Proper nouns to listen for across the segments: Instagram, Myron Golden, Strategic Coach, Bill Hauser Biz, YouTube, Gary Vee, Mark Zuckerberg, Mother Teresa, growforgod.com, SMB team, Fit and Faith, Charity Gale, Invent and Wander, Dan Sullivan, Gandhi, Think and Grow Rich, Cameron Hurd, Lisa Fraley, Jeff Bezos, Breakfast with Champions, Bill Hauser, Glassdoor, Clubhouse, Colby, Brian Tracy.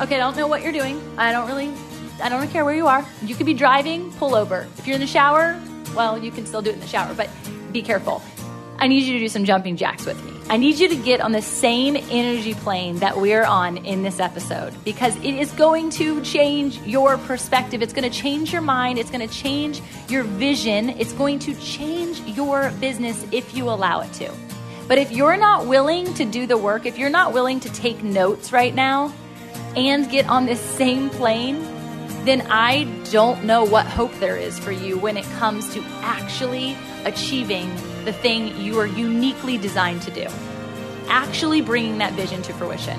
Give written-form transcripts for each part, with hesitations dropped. Okay, I don't know what you're doing. I don't care where you are. You could be driving, pull over. If you're in the shower, well, you can still do it in the shower, but be careful. I need you to do some jumping jacks with me. I need you to get on the same energy plane that we're on in this episode, because it is going to change your perspective. It's going to change your mind. It's going to change your vision. It's going to change your business if you allow it to. But if you're not willing to do the work, if you're not willing to take notes right now and get on this same plane, then I don't know what hope there is for you when it comes to actually achieving the thing you are uniquely designed to do, actually bringing that vision to fruition.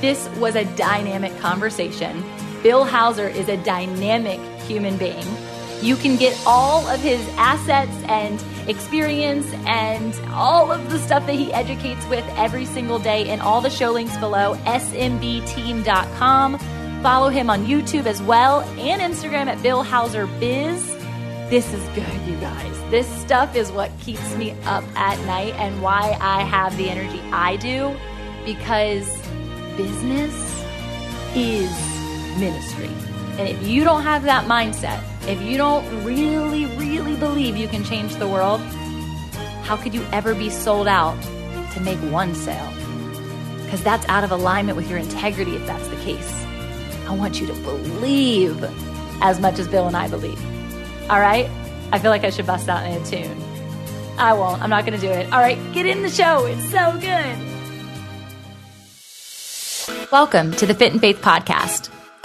This was a dynamic conversation. Bill Hauser is a dynamic human being. You can get all of his assets and experience and all of the stuff that he educates with every single day in all the show links below, smbteam.com. Follow him on YouTube as well and Instagram at Bill Hauser Biz. This is good, you guys. This stuff is what keeps me up at night and why I have the energy I do, because business is ministry. And if you don't have that mindset, if you don't really, really believe you can change the world, how could you ever be sold out to make one sale? Because that's out of alignment with your integrity if that's the case. I want you to believe as much as Bill and I believe. All right? I feel like I should bust out in a tune. I won't. I'm not going to do it. All right, get in the show. It's so good. Welcome to the Fit and Faith podcast.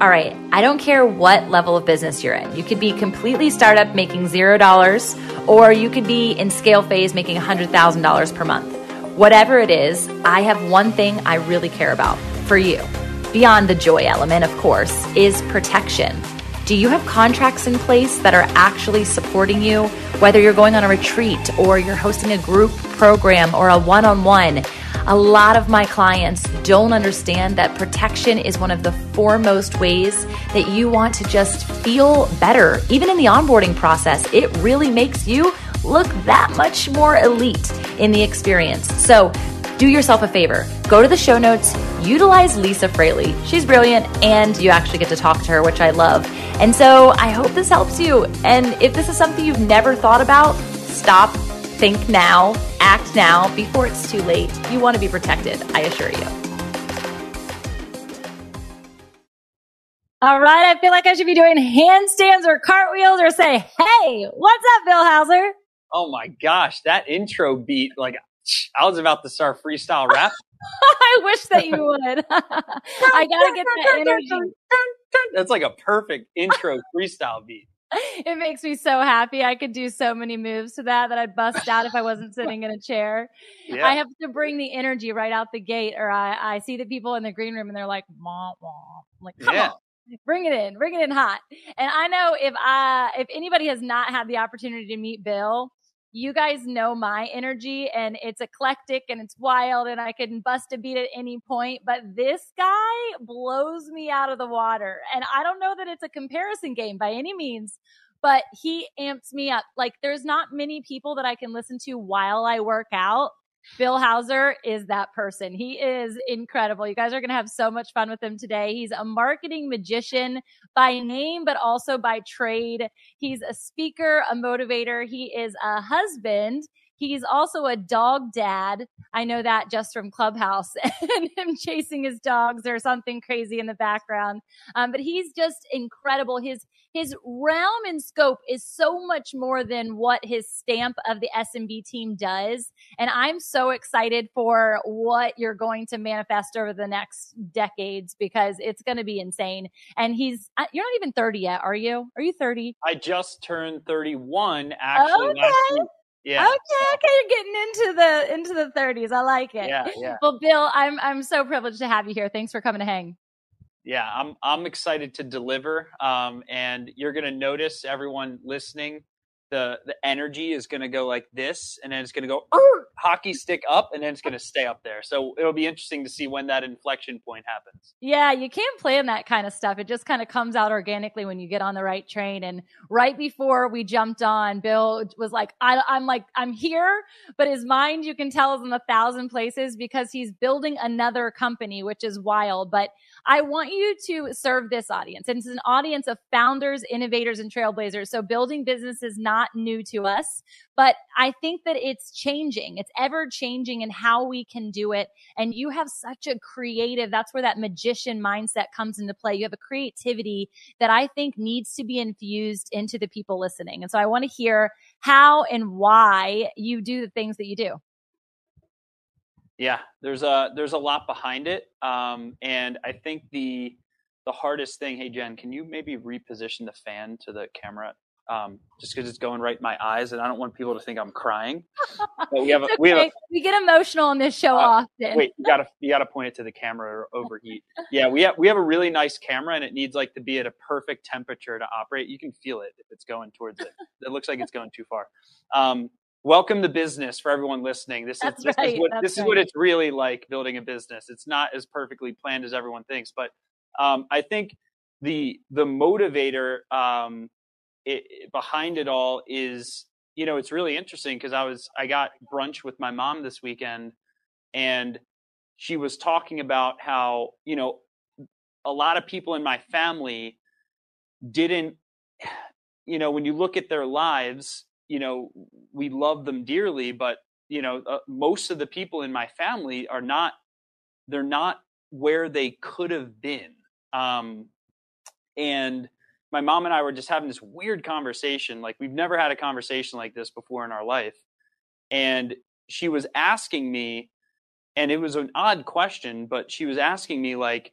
All right, I don't care what level of business you're in. You could be completely startup making $0, or you could be in scale phase making $100,000 per month. Whatever it is, I have one thing I really care about for you, beyond the joy element, of course, is protection. Do you have contracts in place that are actually supporting you, whether you're going on a retreat or you're hosting a group program or a one-on-one? A lot of my clients don't understand that protection is one of the foremost ways that you want to just feel better. Even in the onboarding process, it really makes you look that much more elite in the experience. So do yourself a favor. Go to the show notes, utilize Lisa Fraley. She's brilliant and you actually get to talk to her, which I love. And so I hope this helps you. And if this is something you've never thought about, stop, think now, act now before it's too late. You want to be protected, I assure you. All right, I feel like I should be doing handstands or cartwheels or say, hey, what's up, Bill Hauser? Oh my gosh, that intro beat, like I was about to start freestyle rap. I wish that you would. I gotta get that energy. That's like a perfect intro freestyle beat. It makes me so happy. I could do so many moves to that I'd bust out if I wasn't sitting in a chair. Yeah. I have to bring the energy right out the gate, or I see the people in the green room and they're like, wah, wah. I'm like, come on. Bring it in hot. And I know if anybody has not had the opportunity to meet Bill, you guys know my energy and it's eclectic and it's wild and I can bust a beat at any point, but this guy blows me out of the water. And I don't know that it's a comparison game by any means, but he amps me up. Like there's not many people that I can listen to while I work out. Bill Hauser is that person. He is incredible. You guys are going to have so much fun with him today. He's a marketing magician by name, but also by trade. He's a speaker, a motivator. He is a husband. He's also a dog dad. I know that just from Clubhouse and him chasing his dogs or something crazy in the background. But he's just incredible. His realm and scope is so much more than what his stamp of the SMB team does. And I'm so excited for what you're going to manifest over the next decades because it's going to be insane. And you're not even 30 yet, are you? Are you 30? I just turned 31 actually. Okay. Last week. Yeah. Okay, you're getting into the 30s. I like it. Yeah. Well, Bill, I'm so privileged to have you here. Thanks for coming to hang. Yeah, I'm excited to deliver. And you're gonna notice, everyone listening, the energy is gonna go like this, and then it's gonna go hockey stick up, and then it's gonna stay up there. So it'll be interesting to see when that inflection point happens. Yeah, you can't plan that kind of stuff. It just kind of comes out organically when you get on the right train. And right before we jumped on, Bill was like, I'm here, but his mind, you can tell, is in 1,000 places because he's building another company, which is wild. But I want you to serve this audience. And it's an audience of founders, innovators, and trailblazers. So building business is not new to us, but I think that it's changing. It's ever changing in how we can do it. And you have such a creative, that's where that magician mindset comes into play. You have a creativity that I think needs to be infused into the people listening. And so I want to hear how and why you do the things that you do. Yeah, there's a lot behind it, and I think the hardest thing. Hey Jen, can you maybe reposition the fan to the camera? Just because it's going right in my eyes, and I don't want people to think I'm crying. But we get emotional on this show often. Wait, you gotta point it to the camera or overheat. Yeah, we have a really nice camera, and it needs like to be at a perfect temperature to operate. You can feel it if it's going towards it. It looks like it's going too far. Welcome to business for everyone listening. This is what it's really like building a business. It's not as perfectly planned as everyone thinks, but I think the motivator behind it all is, you know, it's really interesting because I got brunch with my mom this weekend, and she was talking about how, you know, a lot of people in my family didn't, you know, when you look at their lives, you know, we love them dearly, but, you know, most of the people in my family they're not where they could have been. And my mom and I were just having this weird conversation. Like, we've never had a conversation like this before in our life. And she was asking me, and it was an odd question, but she was asking me, like,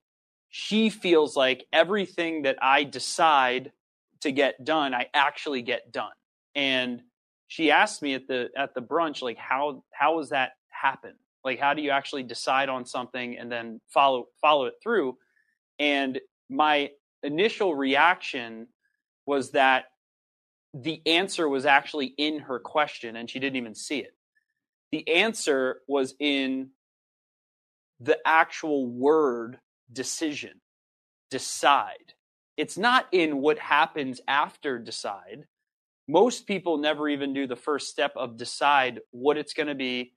she feels like everything that I decide to get done, I actually get done. And she asked me at the brunch, like, how does that happen? Like, how do you actually decide on something and then follow it through? And my initial reaction was that the answer was actually in her question, and she didn't even see it. The answer was in the actual word decision, decide. It's not in what happens after decide. Most people never even do the first step of decide what it's going to be,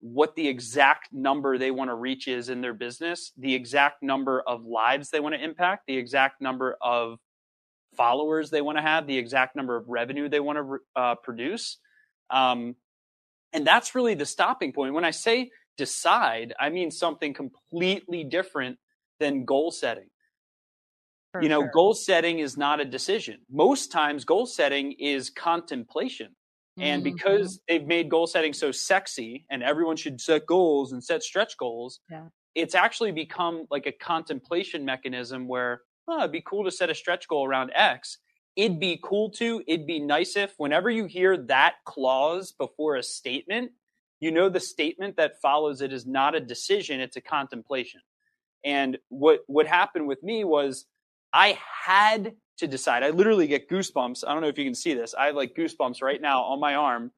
what the exact number they want to reach is in their business, the exact number of lives they want to impact, the exact number of followers they want to have, the exact number of revenue they want to produce. And that's really the stopping point. When I say decide, I mean something completely different than goal setting. For sure. Goal setting is not a decision. Most times goal setting is contemplation. Mm-hmm. And because they've made goal setting so sexy and everyone should set goals and set stretch goals, It's actually become like a contemplation mechanism where, it'd be cool to set a stretch goal around X. It'd be nice if, whenever you hear that clause before a statement, you know, the statement that follows it is not a decision, it's a contemplation. And what happened with me was, I had to decide. I literally get goosebumps. I don't know if you can see this. I have like goosebumps right now on my arm,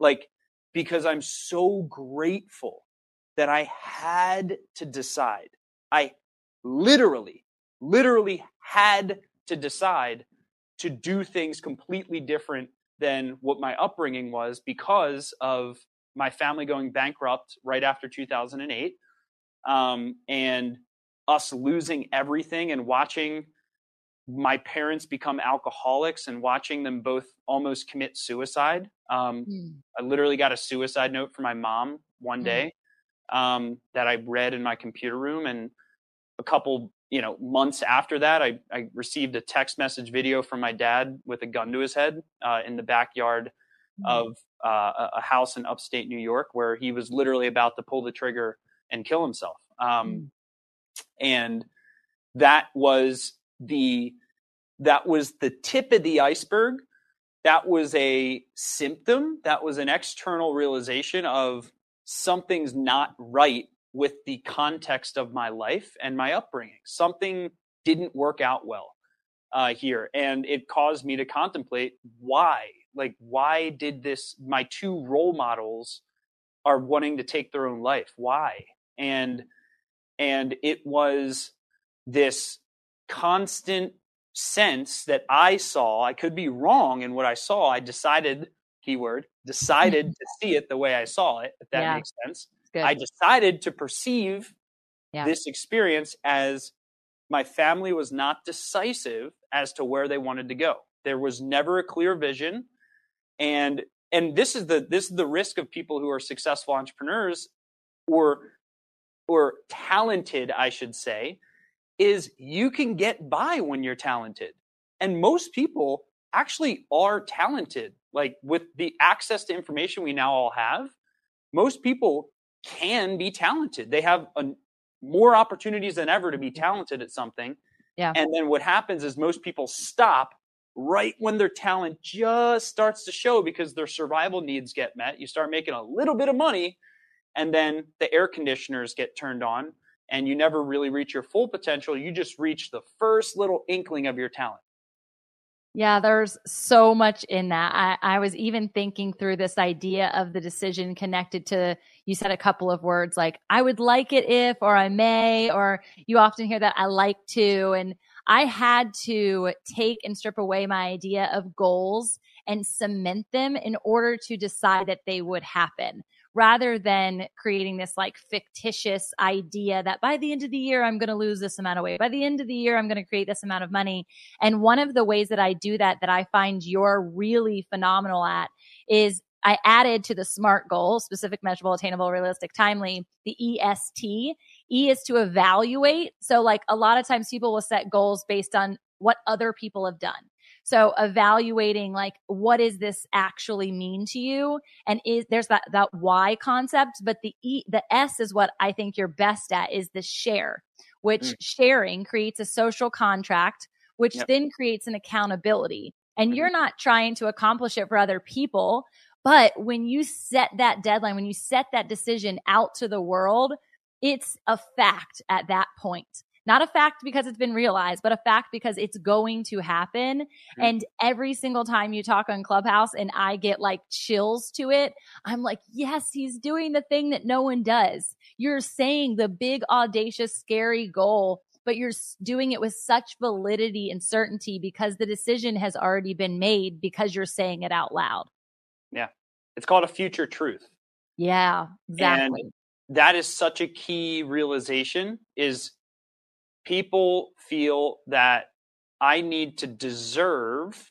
like, because I'm so grateful that I had to decide. I literally had to decide to do things completely different than what my upbringing was because of my family going bankrupt right after 2008. And us losing everything and watching my parents become alcoholics and watching them both almost commit suicide. I literally got a suicide note from my mom one day that I read in my computer room. And a couple, months after that, I received a text message video from my dad with a gun to his head in the backyard of a house in upstate New York, where he was literally about to pull the trigger and kill himself. And that was the tip of the iceberg. That was a symptom. That was an external realization of something's not right with the context of my life and my upbringing. Something didn't work out well here. And it caused me to contemplate why. Like, why did this? My two role models are wanting to take their own life. Why? And it was this constant sense that I saw, I could be wrong in what I saw. I decided, keyword, decided to see it the way I saw it, if that makes sense. Good. I decided to perceive this experience as my family was not decisive as to where they wanted to go. There was never a clear vision. And this is the risk of people who are successful entrepreneurs or talented, I should say, is you can get by when you're talented. And most people actually are talented. Like, with the access to information we now all have, most people can be talented. They have more opportunities than ever to be talented at something. Yeah. And then what happens is most people stop right when their talent just starts to show because their survival needs get met. You start making a little bit of money, and then the air conditioners get turned on, and you never really reach your full potential. You just reach the first little inkling of your talent. Yeah, there's so much in that. I was even thinking through this idea of the decision connected to, you said a couple of words like, I would like it if, or I may, or you often hear that I like to. And I had to take and strip away my idea of goals and cement them in order to decide that they would happen, rather than creating this like fictitious idea that by the end of the year, I'm going to lose this amount of weight. By the end of the year, I'm going to create this amount of money. And one of the ways that I do that, that I find you're really phenomenal at, is I added to the SMART goal, specific, measurable, attainable, realistic, timely, the EST. E is to evaluate. So like a lot of times people will set goals based on what other people have done. So evaluating, like, what does this actually mean to you? And is there's that why concept, but the S is what I think you're best at, is the share, which sharing creates a social contract, which then creates an accountability. And you're not trying to accomplish it for other people, but when you set that deadline, when you set that decision out to the world, it's a fact at that point. Not a fact because it's been realized, but a fact because it's going to happen. Mm-hmm. And every single time you talk on Clubhouse and I get like chills to it, I'm like, yes, he's doing the thing that no one does. You're saying the big, audacious, scary goal, but you're doing it with such validity and certainty because the decision has already been made because you're saying it out loud. Yeah. It's called a future truth. Yeah, exactly. And that is such a key realization, is people feel that I need to deserve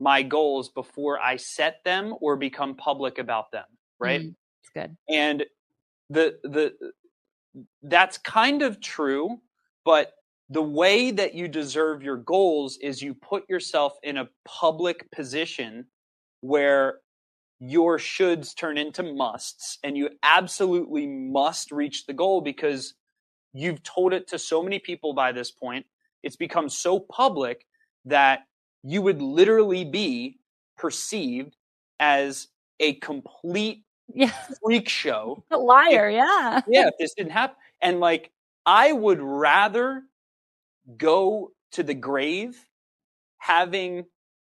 my goals before I set them or become public about them, right? It's good. And that's kind of true, but the way that you deserve your goals is you put yourself in a public position where your shoulds turn into musts, and you absolutely must reach the goal because you've told it to so many people by this point. It's become so public that you would literally be perceived as a complete freak show. A liar, Yeah, this didn't happen. And like, I would rather go to the grave having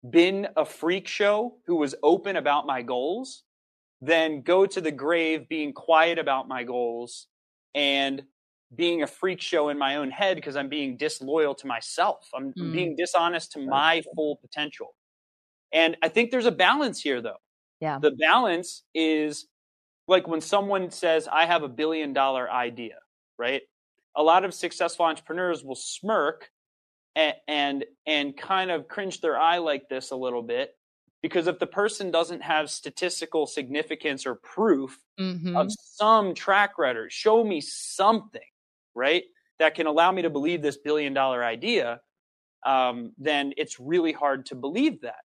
been a freak show who was open about my goals than go to the grave being quiet about my goals and being a freak show in my own head because I'm being disloyal to myself. I'm being dishonest to my full potential. And I think there's a balance here, though. Yeah. The balance is like when someone says, I have $1 billion idea, right? A lot of successful entrepreneurs will smirk and kind of cringe their eye like this a little bit, because if the person doesn't have statistical significance or proof mm-hmm. of some track record, show me something, right, that can allow me to believe this billion-dollar idea, then it's really hard to believe that.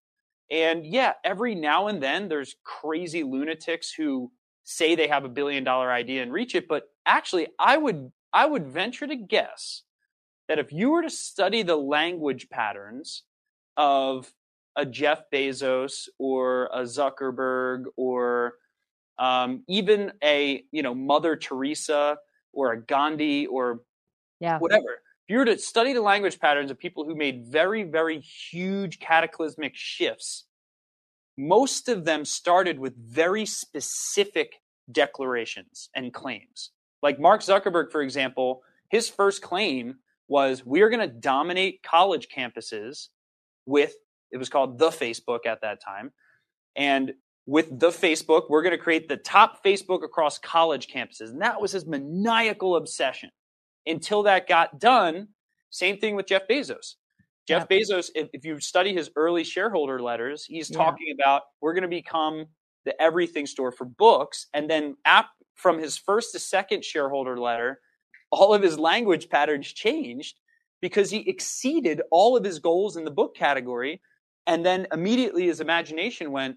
And yeah, every now and then there's crazy lunatics who say they have $1 billion idea and reach it. But actually, I would venture to guess that if you were to study the language patterns of a Jeff Bezos or a Zuckerberg or even a Mother Teresa or a Gandhi or whatever. If you were to study the language patterns of people who made very, very huge cataclysmic shifts, most of them started with very specific declarations and claims. Like Mark Zuckerberg, for example, his first claim was, we are going to dominate college campuses with, it was called the Facebook at that time. And with the Facebook, we're going to create the top Facebook across college campuses. And that was his maniacal obsession. Until that got done, same thing with Jeff Bezos. Jeff Bezos, if you study his early shareholder letters, he's talking about, we're going to become the everything store for books. And then from his first to second shareholder letter, all of his language patterns changed because he exceeded all of his goals in the book category. And then immediately his imagination went,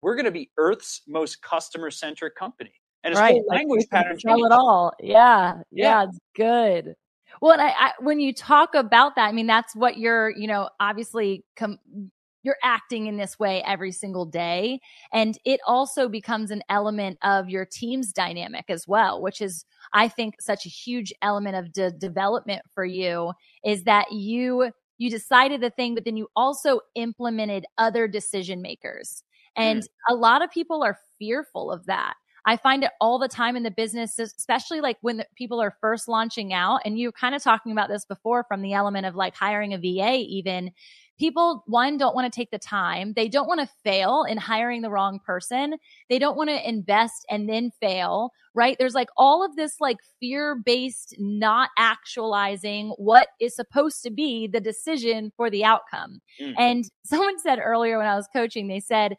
we're going to be Earth's most customer-centric company. And it's whole language pattern. Sell it all. Yeah, it's good. Well, and I, when you talk about that, I mean, that's what you're, obviously you're acting in this way every single day. And it also becomes an element of your team's dynamic as well, which is, I think, such a huge element of development for you, is that you decided the thing, but then you also implemented other decision makers. And a lot of people are fearful of that. I find it all the time in the business, especially like when people are first launching out, and you're kind of talking about this before from the element of like hiring a VA even. People, one, don't want to take the time. They don't want to fail in hiring the wrong person. They don't want to invest and then fail, right? There's like all of this like fear-based not actualizing what is supposed to be the decision for the outcome. And someone said earlier when I was coaching, they said,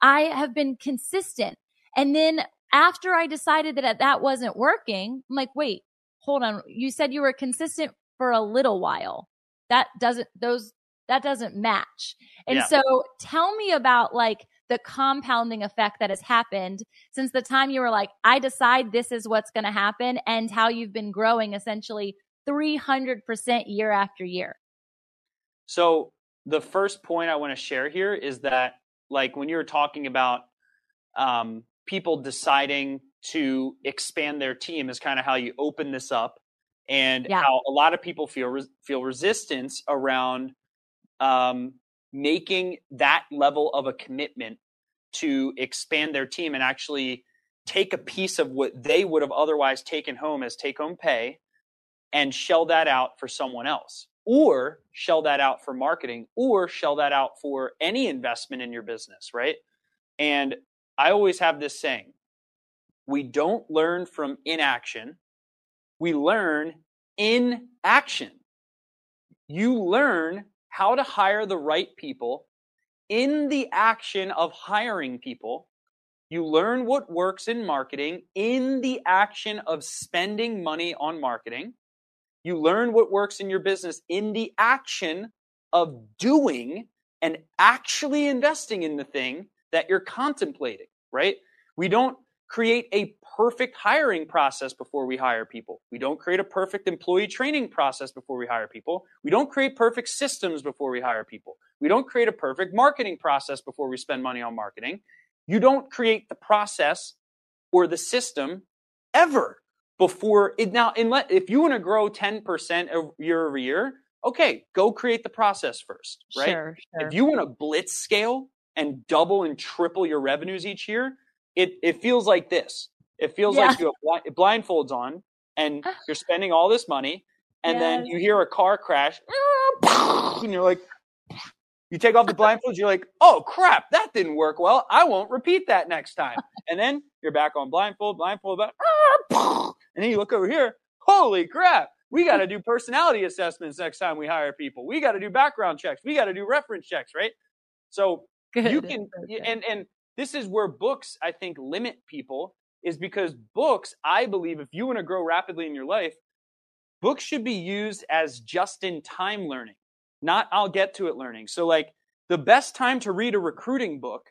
I have been consistent. And then after I decided that that wasn't working, I'm like, wait, hold on. You said you were consistent for a little while. That doesn't match. And so tell me about like the compounding effect that has happened since the time you were like, I decide this is what's going to happen, and how you've been growing essentially 300% year after year. So the first point I want to share here is that, like, when you were talking about people deciding to expand their team is kind of how you open this up, and how a lot of people feel resistance around making that level of a commitment to expand their team and actually take a piece of what they would have otherwise taken home as take-home pay and shell that out for someone else, or shell that out for marketing, or shell that out for any investment in your business, right? And I always have this saying, we don't learn from inaction, we learn in action. You learn how to hire the right people in the action of hiring people. You learn what works in marketing in the action of spending money on marketing. You learn what works in your business in the action of doing and actually investing in the thing that you're contemplating, right? We don't create a perfect hiring process before we hire people. We don't create a perfect employee training process before we hire people. We don't create perfect systems before we hire people. We don't create a perfect marketing process before we spend money on marketing. You don't create the process or the system ever before it. Now, if you want to grow 10% year over year, okay, go create the process first, right? Sure. If you want to blitz scale and double and triple your revenues each year, it feels like this. It feels like you have blindfolds on and you're spending all this money, and then you hear a car crash and you're like, you take off the blindfolds, you're like, oh crap, that didn't work well. I won't repeat that next time. And then you're back on blindfold, and then you look over here, holy crap, We got to do personality assessments next time we hire people. We got to do background checks. We got to do reference checks, right? So you can, and this is where books, I think, limit people, is because books, I believe, if you want to grow rapidly in your life, books should be used as just-in-time learning, not I'll get to it learning. So like the best time to read a recruiting book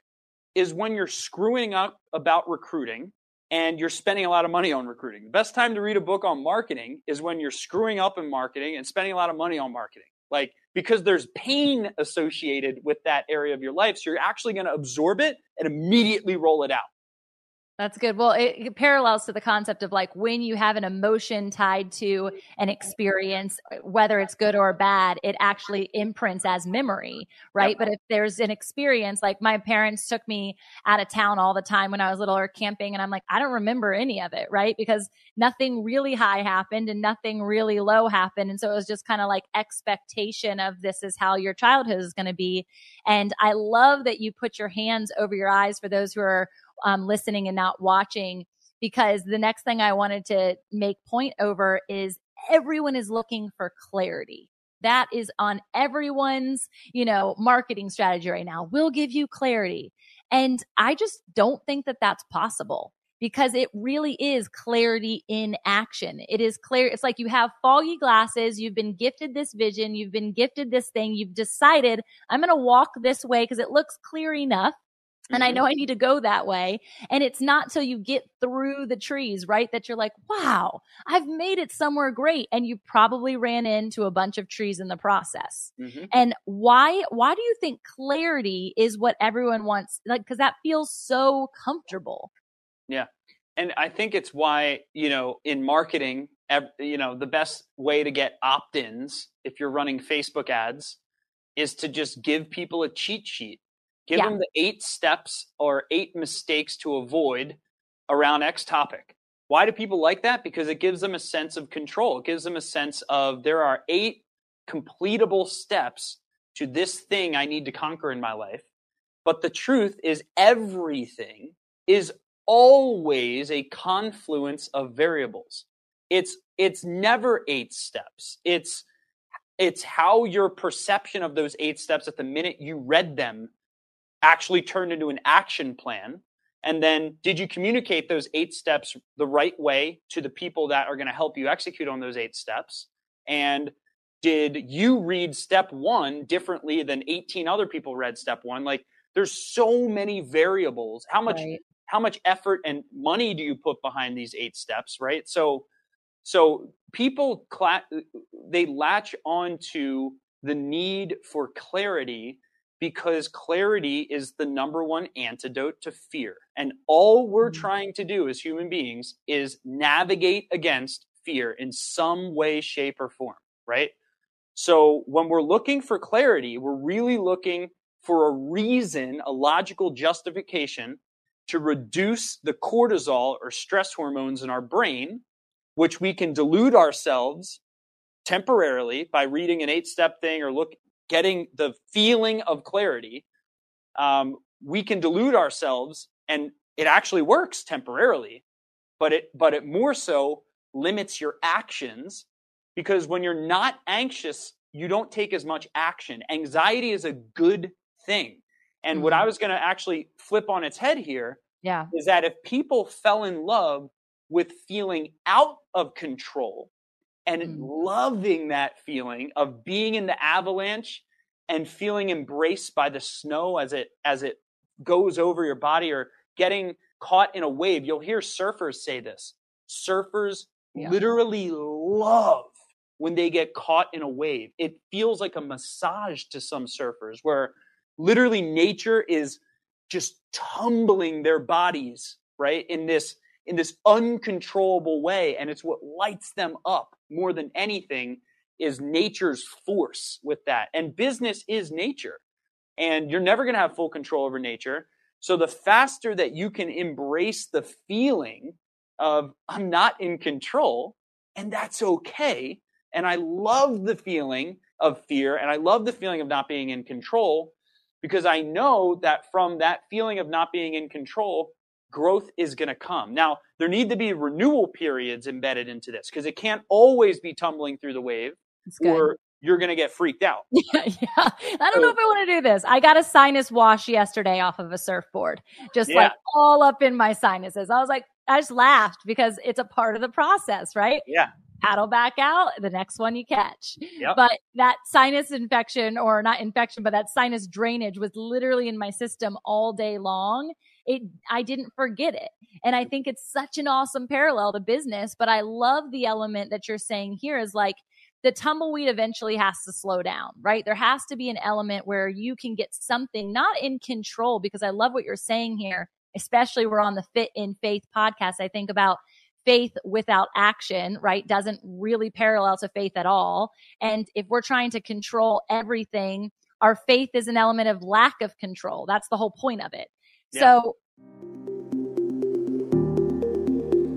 is when you're screwing up about recruiting and you're spending a lot of money on recruiting. The best time to read a book on marketing is when you're screwing up in marketing and spending a lot of money on marketing. Like, because there's pain associated with that area of your life. So you're actually going to absorb it and immediately roll it out. That's good. Well, it parallels to the concept of like when you have an emotion tied to an experience, whether it's good or bad, it actually imprints as memory, right? Yep. But if there's an experience, like my parents took me out of town all the time when I was little or camping, and I'm like, I don't remember any of it, right? Because nothing really high happened and nothing really low happened. And so it was just kind of like expectation of this is how your childhood is going to be. And I love that you put your hands over your eyes for those who are listening and not watching, because the next thing I wanted to make point over is everyone is looking for clarity. That is on everyone's, you know, marketing strategy right now. We'll give you clarity. And I just don't think that that's possible, because it really is clarity in action. It is clear. It's like you have foggy glasses. You've been gifted this vision. You've been gifted this thing. You've decided I'm going to walk this way because it looks clear enough. And I know I need to go that way. And it's not till you get through the trees, right, that you're like, wow, I've made it somewhere great. And you probably ran into a bunch of trees in the process. Mm-hmm. And why do you think clarity is what everyone wants? Like, because that feels so comfortable. Yeah. And I think it's why, you know, in marketing, you know, the best way to get opt-ins if you're running Facebook ads is to just give people a cheat sheet. Give them the 8 steps or 8 mistakes to avoid around X topic. Why do people like that? Because it gives them a sense of control. It gives them a sense of there are 8 completable steps to this thing I need to conquer in my life. But the truth is everything is always a confluence of variables. It's never 8 steps. It's how your perception of those 8 steps at the minute you read them actually turned into an action plan. And then did you communicate those 8 steps the right way to the people that are going to help you execute on those 8 steps? And did you read step 1 differently than 18 other people read step 1? Like, there's so many variables. How much effort and money do you put behind these 8 steps, right? So people, they latch onto the need for clarity, because clarity is the number one antidote to fear. And all we're trying to do as human beings is navigate against fear in some way, shape, or form, right? So when we're looking for clarity, we're really looking for a reason, a logical justification to reduce the cortisol or stress hormones in our brain, which we can delude ourselves temporarily by reading an 8-step thing or getting the feeling of clarity. We can delude ourselves, and it actually works temporarily, but it more so limits your actions, because when you're not anxious, you don't take as much action. Anxiety is a good thing. And what I was going to actually flip on its head here is that if people fell in love with feeling out of control, and loving that feeling of being in the avalanche and feeling embraced by the snow as it goes over your body, or getting caught in a wave. You'll hear surfers say this. Surfers literally love when they get caught in a wave. It feels like a massage to some surfers, where literally nature is just tumbling their bodies, right, in this uncontrollable way. And it's what lights them up more than anything, is nature's force with that. And business is nature, and you're never going to have full control over nature. So the faster that you can embrace the feeling of I'm not in control, and that's okay, and I love the feeling of fear, and I love the feeling of not being in control, because I know that from that feeling of not being in control, growth is going to come. Now, there need to be renewal periods embedded into this because it can't always be tumbling through the wave or you're going to get freaked out. I don't know if I want to do this. I got a sinus wash yesterday off of a surfboard, just like all up in my sinuses. I was like, I just laughed because it's a part of the process, right? Yeah. Paddle back out, the next one you catch. Yep. But that sinus infection, or not infection, but that sinus drainage was literally in my system all day long. I didn't forget it. And I think it's such an awesome parallel to business, but I love the element that you're saying here is like the tumbleweed eventually has to slow down, right? There has to be an element where you can get something not in control, because I love what you're saying here, especially we're on the Fit and Faith podcast. I think about faith without action, right, doesn't really parallel to faith at all. And if we're trying to control everything, our faith is an element of lack of control. That's the whole point of it. Yeah. So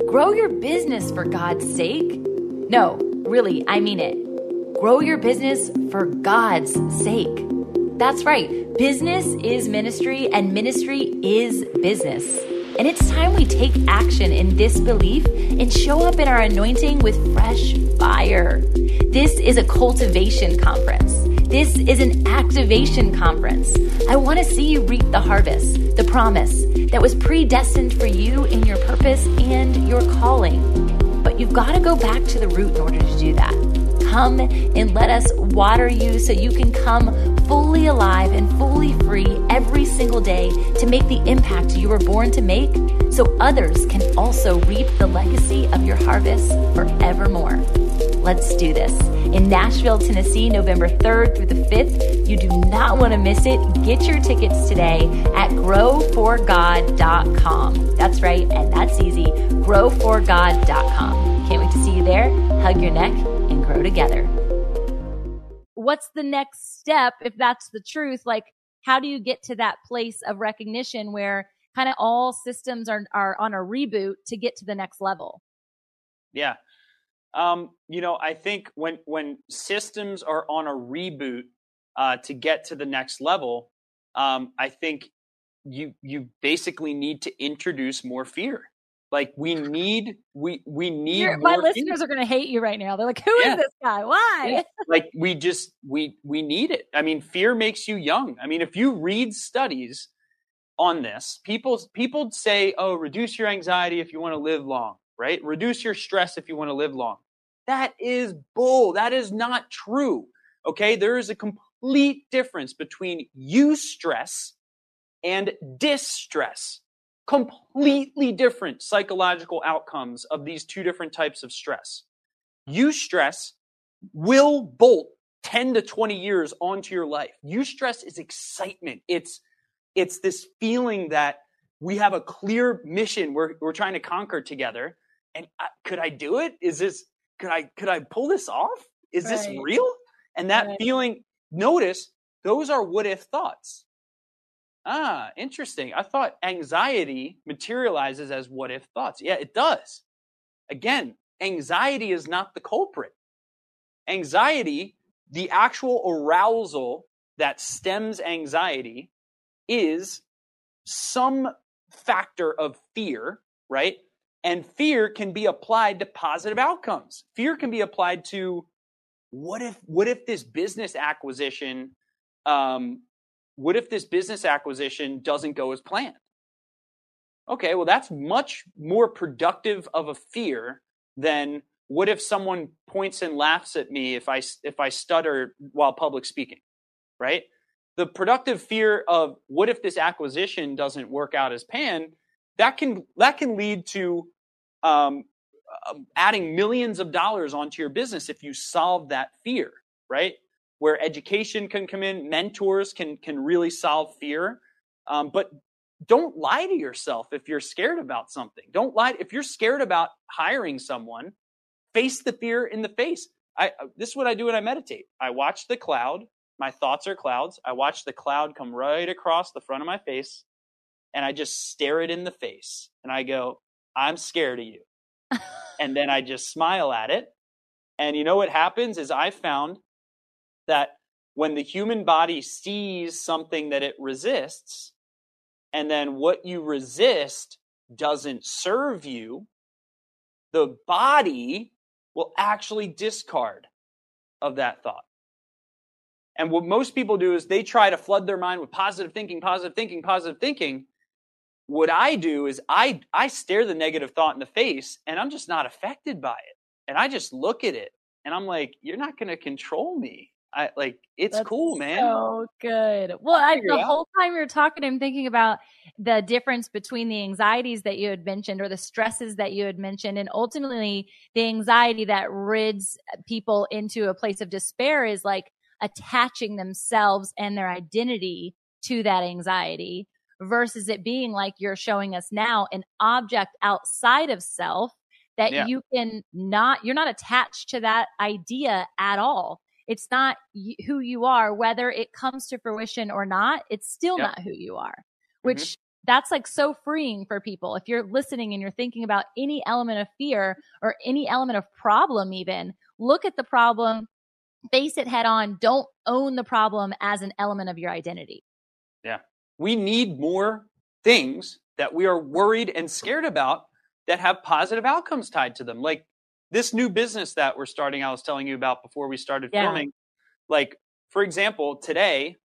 grow your business for God's sake. No, really, I mean it. Grow your business for God's sake. That's right. Business is ministry and ministry is business. And it's time we take action in this belief and show up in our anointing with fresh fire. This is a cultivation conference. This is an activation conference. I want to see you reap the harvest, the promise that was predestined for you in your purpose and your calling. But you've got to go back to the root in order to do that. Come and let us water you so you can come fully alive and fully free every single day to make the impact you were born to make so others can also reap the legacy of your harvest forevermore. Let's do this. In Nashville, Tennessee, November 3rd through the 5th, you do not want to miss it. Get your tickets today at growforgod.com. That's right, and that's easy, growforgod.com. Can't wait to see you there. Hug your neck and grow together. What's the next step if that's the truth? Like, how do you get to that place of recognition where kind of all systems are on a reboot to get to the next level? Yeah. You know, I think when systems are on a reboot to get to the next level, I think you basically need to introduce more fear. Like we need my listeners are going to hate you right now. They're like, who is this guy? Why? Like we need it. I mean, fear makes you young. I mean, if you read studies on this, people say, oh, reduce your anxiety if you want to live long, right? Reduce your stress if you want to live long. That is bull. That is not true. Okay. There is a complete difference between eustress and distress. Completely different psychological outcomes of these two different types of stress. Eustress will bolt 10 to 20 years onto your life. Eustress is excitement. It's this feeling that we have a clear mission we're trying to conquer together. And could I do it? Is this, could I pull this off? Is this real? And that feeling, notice those are what if thoughts. Ah, interesting. I thought anxiety materializes as what if thoughts. Yeah, it does. Again, anxiety is not the culprit. Anxiety, the actual arousal that stems anxiety is some factor of fear, right? And fear can be applied to positive outcomes. Fear can be applied to what if this business acquisition, what if this business acquisition doesn't go as planned? Okay, well, that's much more productive of a fear than what if someone points and laughs at me if I stutter while public speaking, right? The productive fear of what if this acquisition doesn't work out as planned, that can lead to adding millions of dollars onto your business if you solve that fear, right? Where education can come in, mentors can really solve fear. But don't lie to yourself if you're scared about something. Don't lie. If you're scared about hiring someone, face the fear in the face. This is what I do when I meditate. I watch the cloud. My thoughts are clouds. I watch the cloud come right across the front of my face, and I just stare it in the face. And I go, I'm scared of you. And then I just smile at it. And you know what happens is I found that when the human body sees something that it resists, and then what you resist doesn't serve you, the body will actually discard of that thought. And what most people do is they try to flood their mind with positive thinking, positive thinking, positive thinking. What I do is I stare the negative thought in the face and I'm just not affected by it. And I just look at it and I'm like, you're not going to control me. It's That's cool, man. So good. Well, the whole time you're talking, I'm thinking about the difference between the anxieties that you had mentioned or the stresses that you had mentioned. And ultimately the anxiety that rids people into a place of despair is like attaching themselves and their identity to that anxiety versus it being like you're showing us now an object outside of self that you can not, you're not attached to that idea at all. It's not who you are, whether it comes to fruition or not, it's still not who you are, which that's like so freeing for people. If you're listening and you're thinking about any element of fear or any element of problem, even look at the problem, face it head on. Don't own the problem as an element of your identity. Yeah. We need more things that we are worried and scared about that have positive outcomes tied to them. Like this new business that we're starting, I was telling you about before we started filming. Like, for example, today,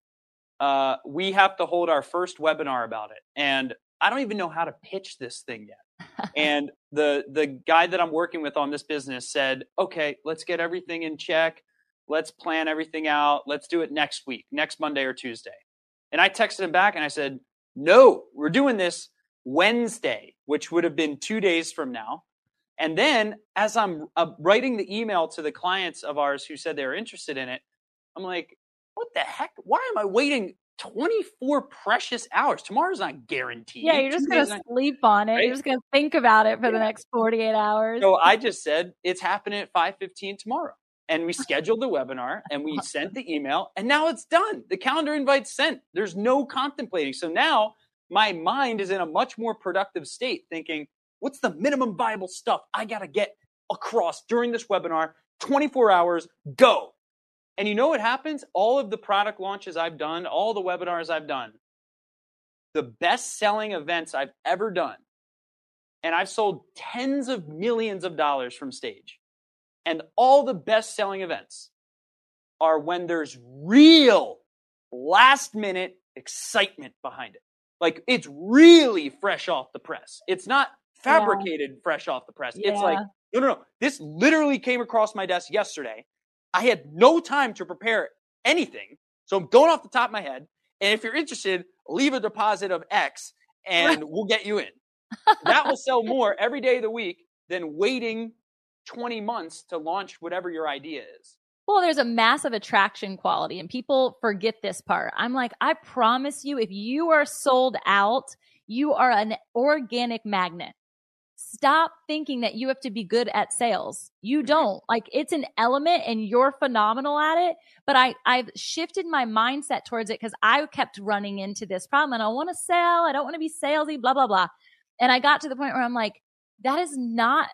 we have to hold our first webinar about it. And I don't even know how to pitch this thing yet. And the guy that I'm working with on this business said, okay, let's get everything in check. Let's plan everything out. Let's do it next week, next Monday or Tuesday. And I texted him back and I said, no, we're doing this Wednesday, which would have been 2 days from now. And then as I'm writing the email to the clients of ours who said they were interested in it, I'm like, what the heck? Why am I waiting 24 precious hours? Tomorrow's not guaranteed. Yeah, you're just going to sleep on it. Right? You're just going to think about it for the next 48 hours. So I just said, it's happening at 5:15 tomorrow. And we scheduled the webinar and we sent the email and now it's done. The calendar invite's sent. There's no contemplating. So now my mind is in a much more productive state thinking, what's the minimum viable stuff I got to get across during this webinar? 24 hours, go. And you know what happens? All of the product launches I've done, all the webinars I've done, the best-selling events I've ever done, and I've sold tens of millions of dollars from stage. And all the best-selling events are when there's real last-minute excitement behind it. Like, it's really fresh off the press. It's not fabricated fresh off the press. Yeah. It's like, no. This literally came across my desk yesterday. I had no time to prepare anything, so I'm going off the top of my head. And if you're interested, leave a deposit of X, and we'll get you in. That will sell more every day of the week than waiting 20 months to launch whatever your idea is. Well, there's a massive attraction quality and people forget this part. I'm like, I promise you, if you are sold out, you are an organic magnet. Stop thinking that you have to be good at sales. You don't. Like, it's an element and you're phenomenal at it. But I've shifted my mindset towards it because I kept running into this problem and I want to sell. I don't want to be salesy, blah, blah, blah. And I got to the point where I'm like, that's not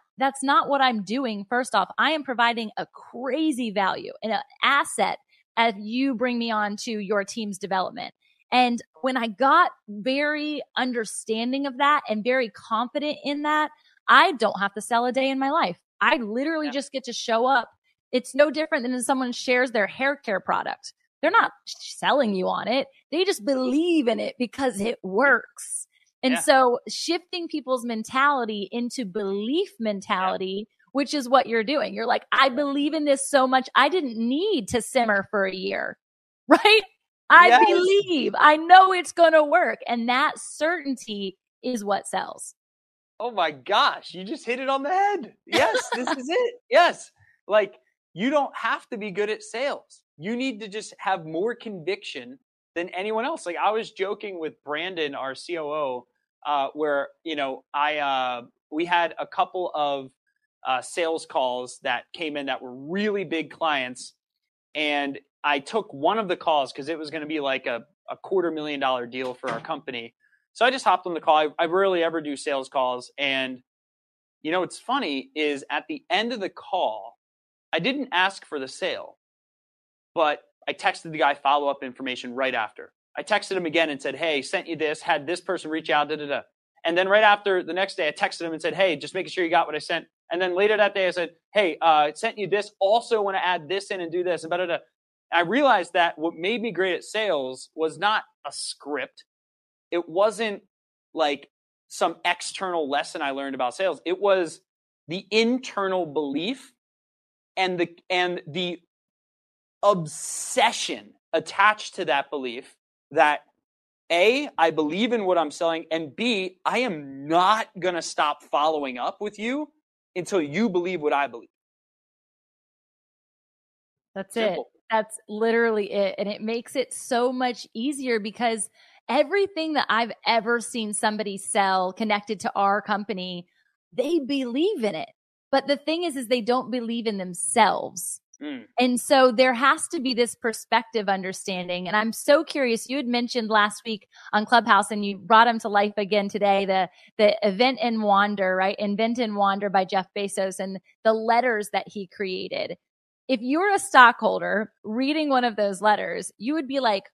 what I'm doing. First off, I am providing a crazy value and an asset as you bring me on to your team's development. And when I got very understanding of that and very confident in that, I don't have to sell a day in my life. I literally just get to show up. It's no different than when someone shares their hair care product. They're not selling you on it. They just believe in it because it works. And so shifting people's mentality into belief mentality, which is what you're doing. You're like, I believe in this so much. I didn't need to simmer for a year, right? I believe. I know it's going to work. And that certainty is what sells. Oh my gosh. You just hit it on the head. Yes, this is it. Yes. Like, you don't have to be good at sales. You need to just have more conviction than anyone else. Like, I was joking with Brandon, our COO, where, we had a couple of sales calls that came in that were really big clients. And I took one of the calls because it was going to be like a $250,000 deal for our company. So I just hopped on the call. I rarely ever do sales calls. And, what's funny is at the end of the call, I didn't ask for the sale, but I texted the guy follow-up information right after. I texted him again and said, hey, sent you this, had this person reach out, da, da, da. And then right after the next day, I texted him and said, hey, just making sure you got what I sent. And then later that day, I said, hey, I sent you this. Also want to add this in and do this. And da-da-da. I realized that what made me great at sales was not a script. It wasn't like some external lesson I learned about sales. It was the internal belief and the obsession attached to that belief that A, I believe in what I'm selling, and B, I am not going to stop following up with you until you believe what I believe. That's simple. It. That's literally it. And it makes it so much easier because everything that I've ever seen somebody sell connected to our company, they believe in it. But the thing is they don't believe in themselves. Mm. And so there has to be this perspective understanding. And I'm so curious, you had mentioned last week on Clubhouse and you brought him to life again today, the Invent and Wander, right? Invent and Wander by Jeff Bezos and the letters that he created. If you're a stockholder reading one of those letters, you would be like,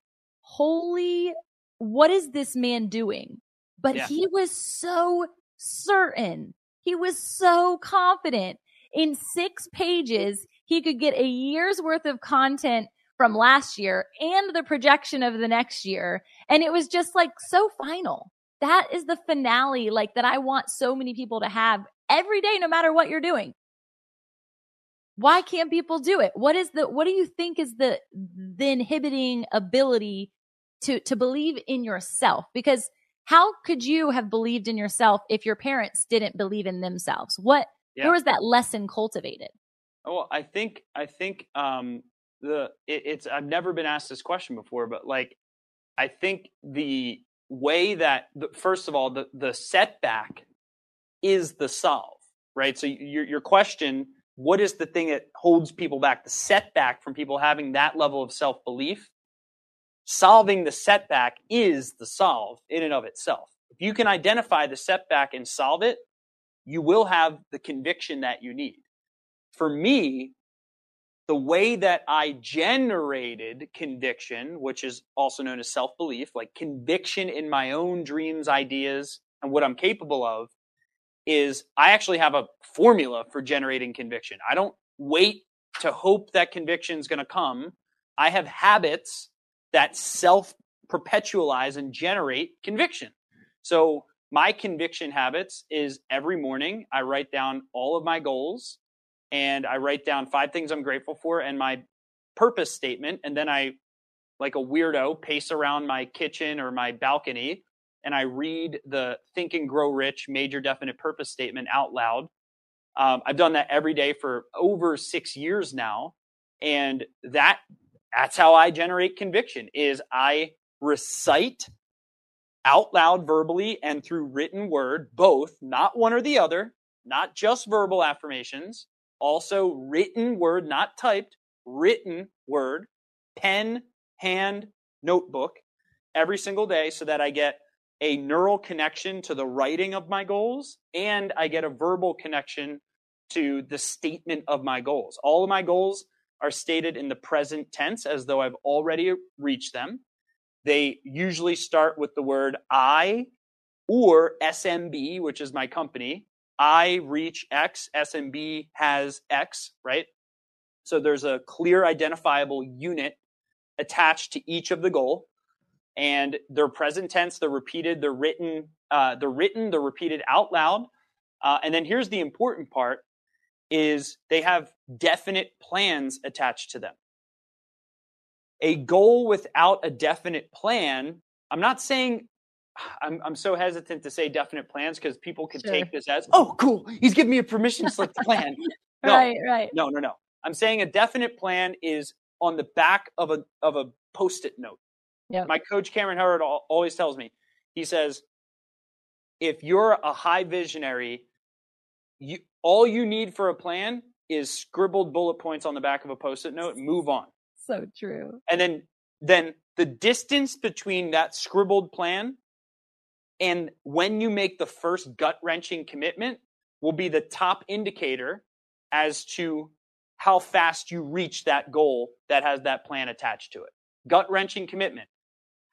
holy, what is this man doing? But he was so certain. He was so confident. In 6 pages, he could get a year's worth of content from last year and the projection of the next year. And it was just like so final. That is the finale like that I want so many people to have every day, no matter what you're doing. Why can't people do it? What do you think is the inhibiting ability to believe in yourself? Because how could you have believed in yourself if your parents didn't believe in themselves? Where was that lesson cultivated? Oh, I think I've never been asked this question before, but like, I think the way that first of all, the setback is the solve, right? So your question, what is the thing that holds people back? The setback from people having that level of self-belief, solving the setback is the solve in and of itself. If you can identify the setback and solve it, you will have the conviction that you need. For me, the way that I generated conviction, which is also known as self-belief, like conviction in my own dreams, ideas, and what I'm capable of, is I actually have a formula for generating conviction. I don't wait to hope that conviction is going to come. I have habits that self-perpetualize and generate conviction. So my conviction habits is every morning I write down all of my goals and I write down 5 things I'm grateful for and my purpose statement. And then I, like a weirdo, pace around my kitchen or my balcony and I read the Think and Grow Rich major definite purpose statement out loud. I've done that every day for over 6 years now. And that's how I generate conviction is I recite out loud, verbally, and through written word, both, not one or the other, not just verbal affirmations, also written word, not typed, written word, pen, hand, notebook, every single day so that I get a neural connection to the writing of my goals and I get a verbal connection to the statement of my goals. All of my goals are stated in the present tense as though I've already reached them. They usually start with the word I or SMB, which is my company. I reach X, SMB has X, right? So there's a clear identifiable unit attached to each of the goal. And they're present tense, they're repeated, they're repeated out loud. And then here's the important part is they have definite plans attached to them. A goal without a definite plan, I'm so hesitant to say definite plans because people could take this as, oh, cool, he's giving me a permission slip to plan. No, right. No. I'm saying a definite plan is on the back of a Post-it note. Yep. My coach, Cameron Hurd, always tells me, he says, if you're a high visionary, all you need for a plan is scribbled bullet points on the back of a Post-it note, move on. So true. And then the distance between that scribbled plan and when you make the first gut-wrenching commitment will be the top indicator as to how fast you reach that goal that has that plan attached to it. Gut-wrenching commitment.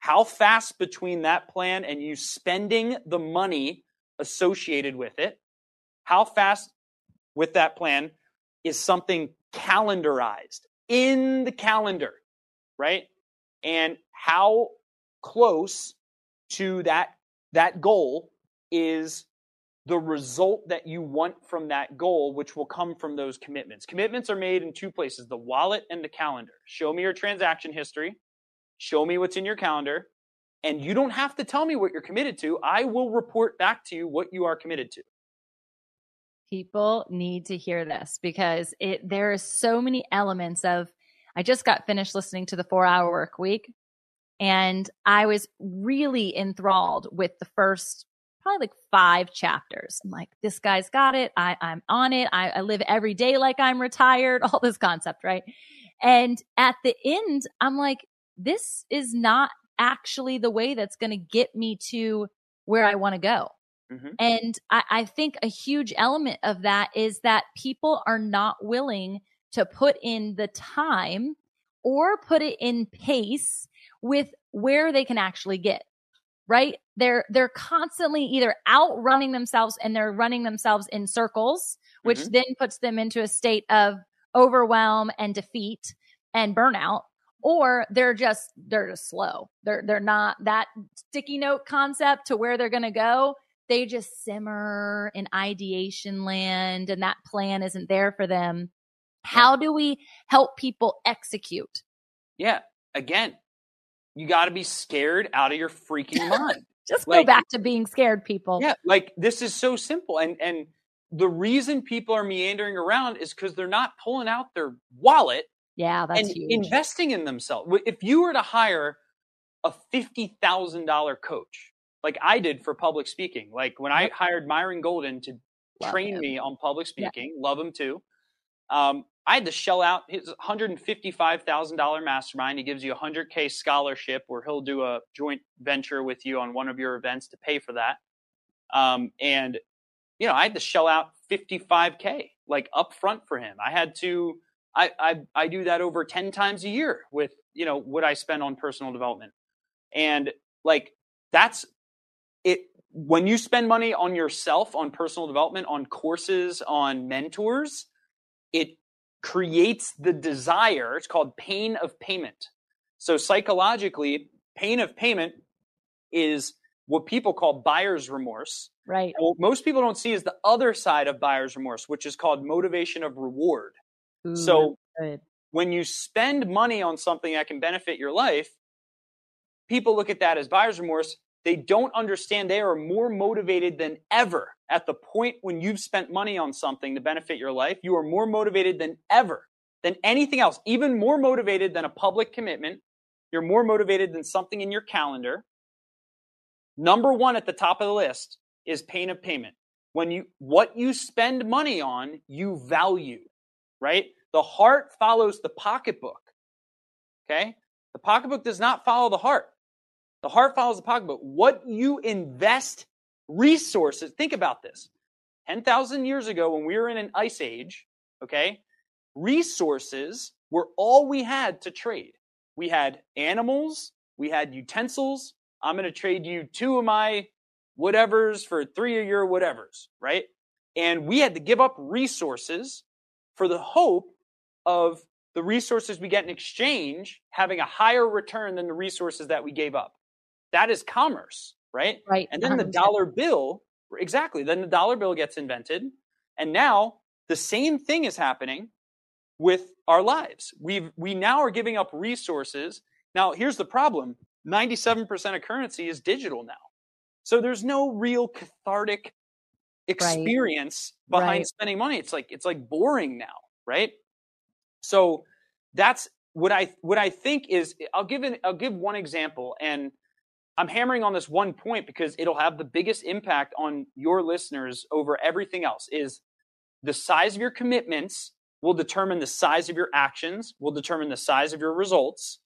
How fast between that plan and you spending the money associated with it. How fast with that plan is something calendarized in the calendar, right? And how close to that goal is the result that you want from that goal, which will come from those commitments. Commitments are made in two places, the wallet and the calendar. Show me your transaction history. Show me what's in your calendar. And you don't have to tell me what you're committed to. I will report back to you what you are committed to. People need to hear this because there are so many elements of, I just got finished listening to the 4-Hour Work Week, and I was really enthralled with the first probably like 5 chapters. I'm like, this guy's got it. I'm on it. I live every day like I'm retired, all this concept, right? And at the end, I'm like, this is not actually the way that's going to get me to where I want to go. Mm-hmm. And I think a huge element of that is that people are not willing to put in the time or put it in pace with where they can actually get, right? They're constantly either outrunning themselves and they're running themselves in circles, which mm-hmm. then puts them into a state of overwhelm and defeat and burnout, or they're just slow. They're not that sticky note concept to where they're going to go. They just simmer in ideation land and that plan isn't there for them. How do we help people execute? Yeah. Again, you got to be scared out of your freaking mind. Just go back to being scared, people. Yeah. Like, this is so simple. And the reason people are meandering around is because they're not pulling out their wallet. Yeah, that's huge. Investing in themselves. If you were to hire a $50,000 coach, like I did for public speaking, like when I hired Myron Golden to train me on public speaking, love him too. I had to shell out his $155,000 mastermind. He gives you $100K scholarship where he'll do a joint venture with you on one of your events to pay for that. And you know, I had to shell out $55K like upfront for him. I had to, I do that over 10 times a year with, you know, what I spend on personal development. And like, that's it. When you spend money on yourself, on personal development, on courses, on mentors, it creates the desire. It's called pain of payment. So psychologically, pain of payment is what people call buyer's remorse. Right. And what most people don't see is the other side of buyer's remorse, which is called motivation of reward. Ooh, so when you spend money on something that can benefit your life, people look at that as buyer's remorse. They don't understand they are more motivated than ever at the point when you've spent money on something to benefit your life. You are more motivated than ever, than anything else, even more motivated than a public commitment. You're more motivated than something in your calendar. Number one at the top of the list is pain of payment. What you spend money on, you value, right? The heart follows the pocketbook, okay? The pocketbook does not follow the heart. The heart follows the pocketbook. What you invest resources, think about this. 10,000 years ago when we were in an ice age, okay, resources were all we had to trade. We had animals, we had utensils. I'm going to trade you 2 of my whatevers for 3 of your whatevers, right? And we had to give up resources for the hope of the resources we get in exchange having a higher return than the resources that we gave up. That is commerce, right? Right. And then 100%. Then the dollar bill gets invented. And now the same thing is happening with our lives. We now are giving up resources. Now, here's the problem. 97% of currency is digital now. So there's no real cathartic experience behind spending money. It's like boring now, right? So that's what I think is, I'll give one example, and I'm hammering on this one point because it'll have the biggest impact on your listeners over everything else, is the size of your commitments will determine the size of your actions, will determine the size of your results.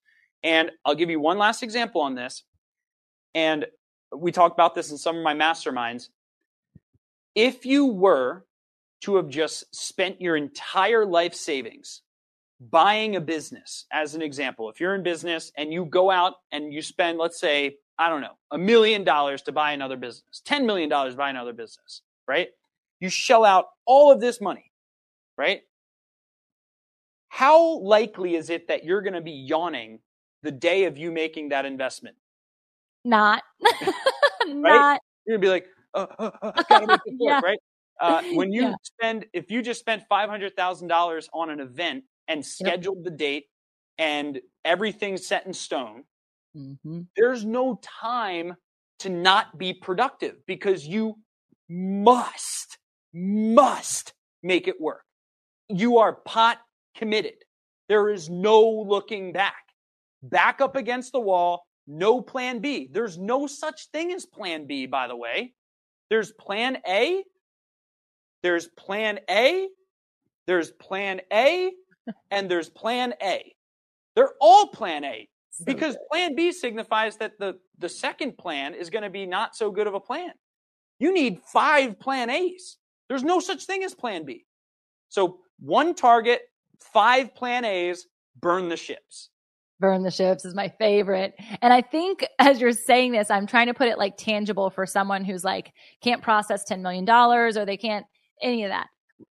And I'll give you one last example on this. And we talk about this in some of my masterminds. If you were to have just spent your entire life savings buying a business, as an example, if you're in business and you go out and you spend, let's say, I don't know, $1 million to buy another business, $10 million to buy another business, right? You shell out all of this money, right? How likely is it that you're going to be yawning the day of you making that investment? Not. Right? Not. You're going to be like, oh, I've got to make this work, yeah. Right? When you spend, if you just spent $500,000 on an event and scheduled the date and everything's set in stone, there's no time to not be productive because you must make it work. You are pot committed. There is no looking back. Back up against the wall, no plan B. There's no such thing as plan B, by the way. There's plan A. There's plan A. There's plan A. And there's plan A. They're all plan A. So because plan B signifies that the second plan is going to be not so good of a plan. You need 5 plan A's. There's no such thing as plan B. So 1 target, 5 plan A's, burn the ships. Burn the ships is my favorite. And I think as you're saying this, I'm trying to put it like tangible for someone who's like, can't process $10 million or they can't any of that.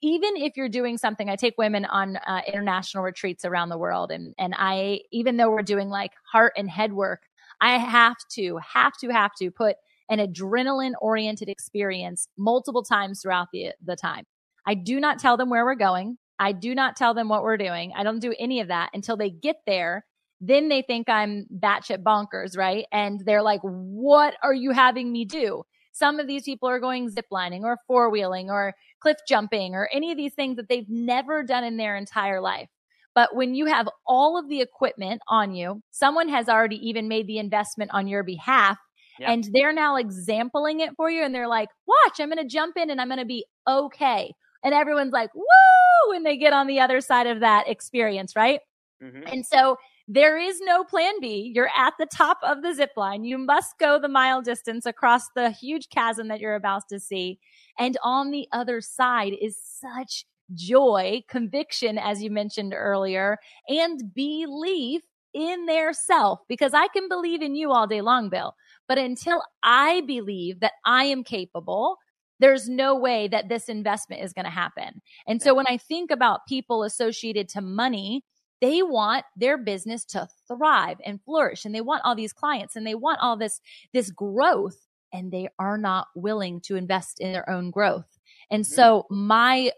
Even if you're doing something, I take women on international retreats around the world. And I, even though we're doing like heart and head work, I have to put an adrenaline oriented experience multiple times throughout the time. I do not tell them where we're going. I do not tell them what we're doing. I don't do any of that until they get there. Then they think I'm batshit bonkers, right? And they're like, what are you having me do? Some of these people are going ziplining or four-wheeling or cliff jumping or any of these things that they've never done in their entire life. But when you have all of the equipment on you, someone has already even made the investment on your behalf, and they're now exampling it for you. And they're like, watch, I'm going to jump in and I'm going to be okay. And everyone's like, woo, when they get on the other side of that experience, right? Mm-hmm. And so there is no plan B. You're at the top of the zip line. You must go the mile distance across the huge chasm that you're about to see. And on the other side is such joy, conviction, as you mentioned earlier, and belief in their self. Because I can believe in you all day long, Bill. But until I believe that I am capable, there's no way that this investment is going to happen. And so when I think about people associated to money, they want their business to thrive and flourish, and they want all these clients, and they want all this growth, and they are not willing to invest in their own growth. And so my,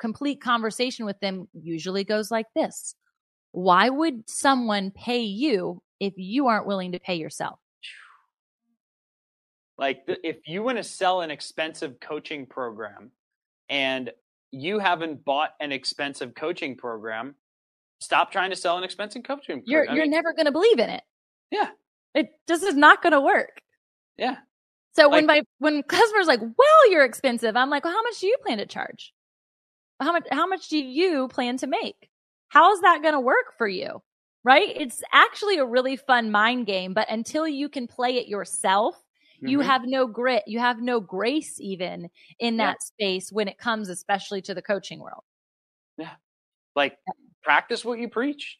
complete conversation with them usually goes like this. Why would someone pay you if you aren't willing to pay yourself? Like if you want to sell an expensive coaching program and you haven't bought an expensive coaching program, stop trying to sell an expensive coaching. You're never going to believe in it. Yeah. This is not going to work. Yeah. So like, when customers are like, well, you're expensive. I'm like, well, how much do you plan to charge? How much do you plan to make? How is that going to work for you? Right? It's actually a really fun mind game, but until you can play it yourself, you have no grit, you have no grace even in that space when it comes, especially to the coaching world. Yeah. Practice what you preach.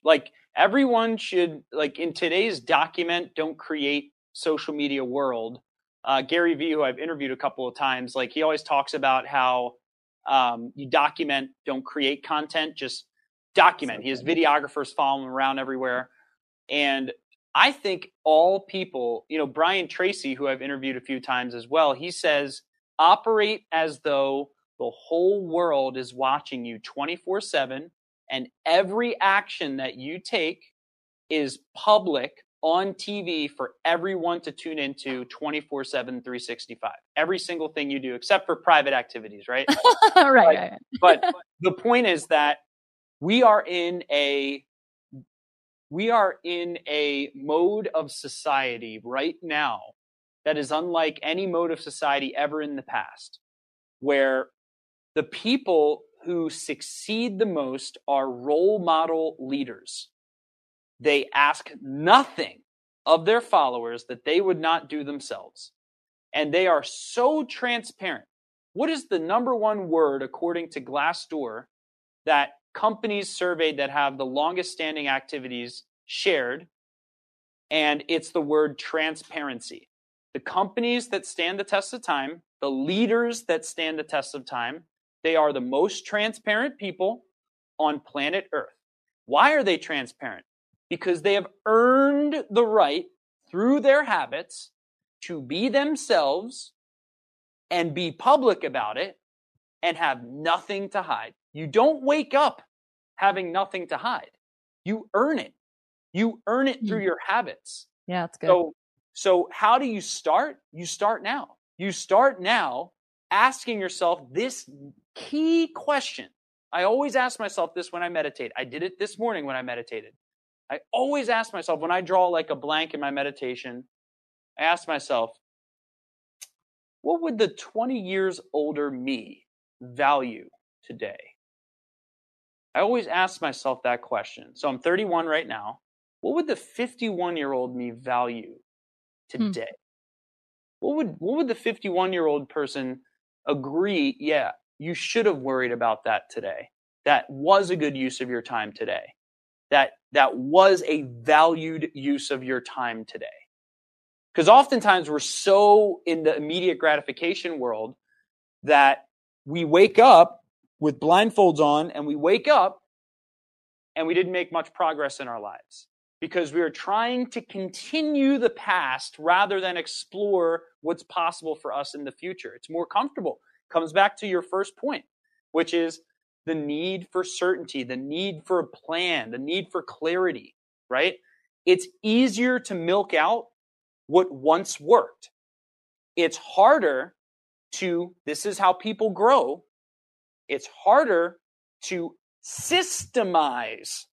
Everyone should, in today's document, don't create social media world. Gary Vee, who I've interviewed a couple of times, he always talks about how you document, don't create content, just document. He has videographers following him around everywhere. And I think all people, Brian Tracy, who I've interviewed a few times as well, he says, operate as though the whole world is watching you 24/7. And every action that you take is public on TV for everyone to tune into 24/7, 365. Every single thing you do, except for private activities, right? Right. But the point is that we are in a mode of society right now that is unlike any mode of society ever in the past, where the people who succeed the most are role model leaders. They ask nothing of their followers that they would not do themselves. And they are so transparent. What is the number one word, according to Glassdoor, that companies surveyed that have the longest standing activities shared? and it's the word transparency. The companies that stand the test of time, the leaders that stand the test of time, they are the most transparent people on planet Earth. Why are they transparent? Because they have earned the right through their habits to be themselves and be public about it and have nothing to hide. You don't wake up having nothing to hide. You earn it. You earn it through your habits. Yeah, that's good. So how do you start? You start now. You start now asking yourself this key question. I always ask myself this when I meditate. I did it this morning when I meditated. I always ask myself when I draw like a blank in my meditation, I ask myself, what would the 20 years older me value today? I always ask myself that question. So I'm 31 right now. What would the 51-year-old me value today? What would the 51-year-old person agree? Yeah, you should have worried about that today. That was a good use of your time today. That was a valued use of your time today. Because oftentimes we're so in the immediate gratification world that we wake up with blindfolds on and we wake up and we didn't make much progress in our lives. Because we are trying to continue the past rather than explore what's possible for us in the future. It's more comfortable. Comes back to your first point, which is the need for certainty, the need for a plan, the need for clarity, right? It's easier to milk out what once worked. It's harder to, this is how people grow, it's harder to systemize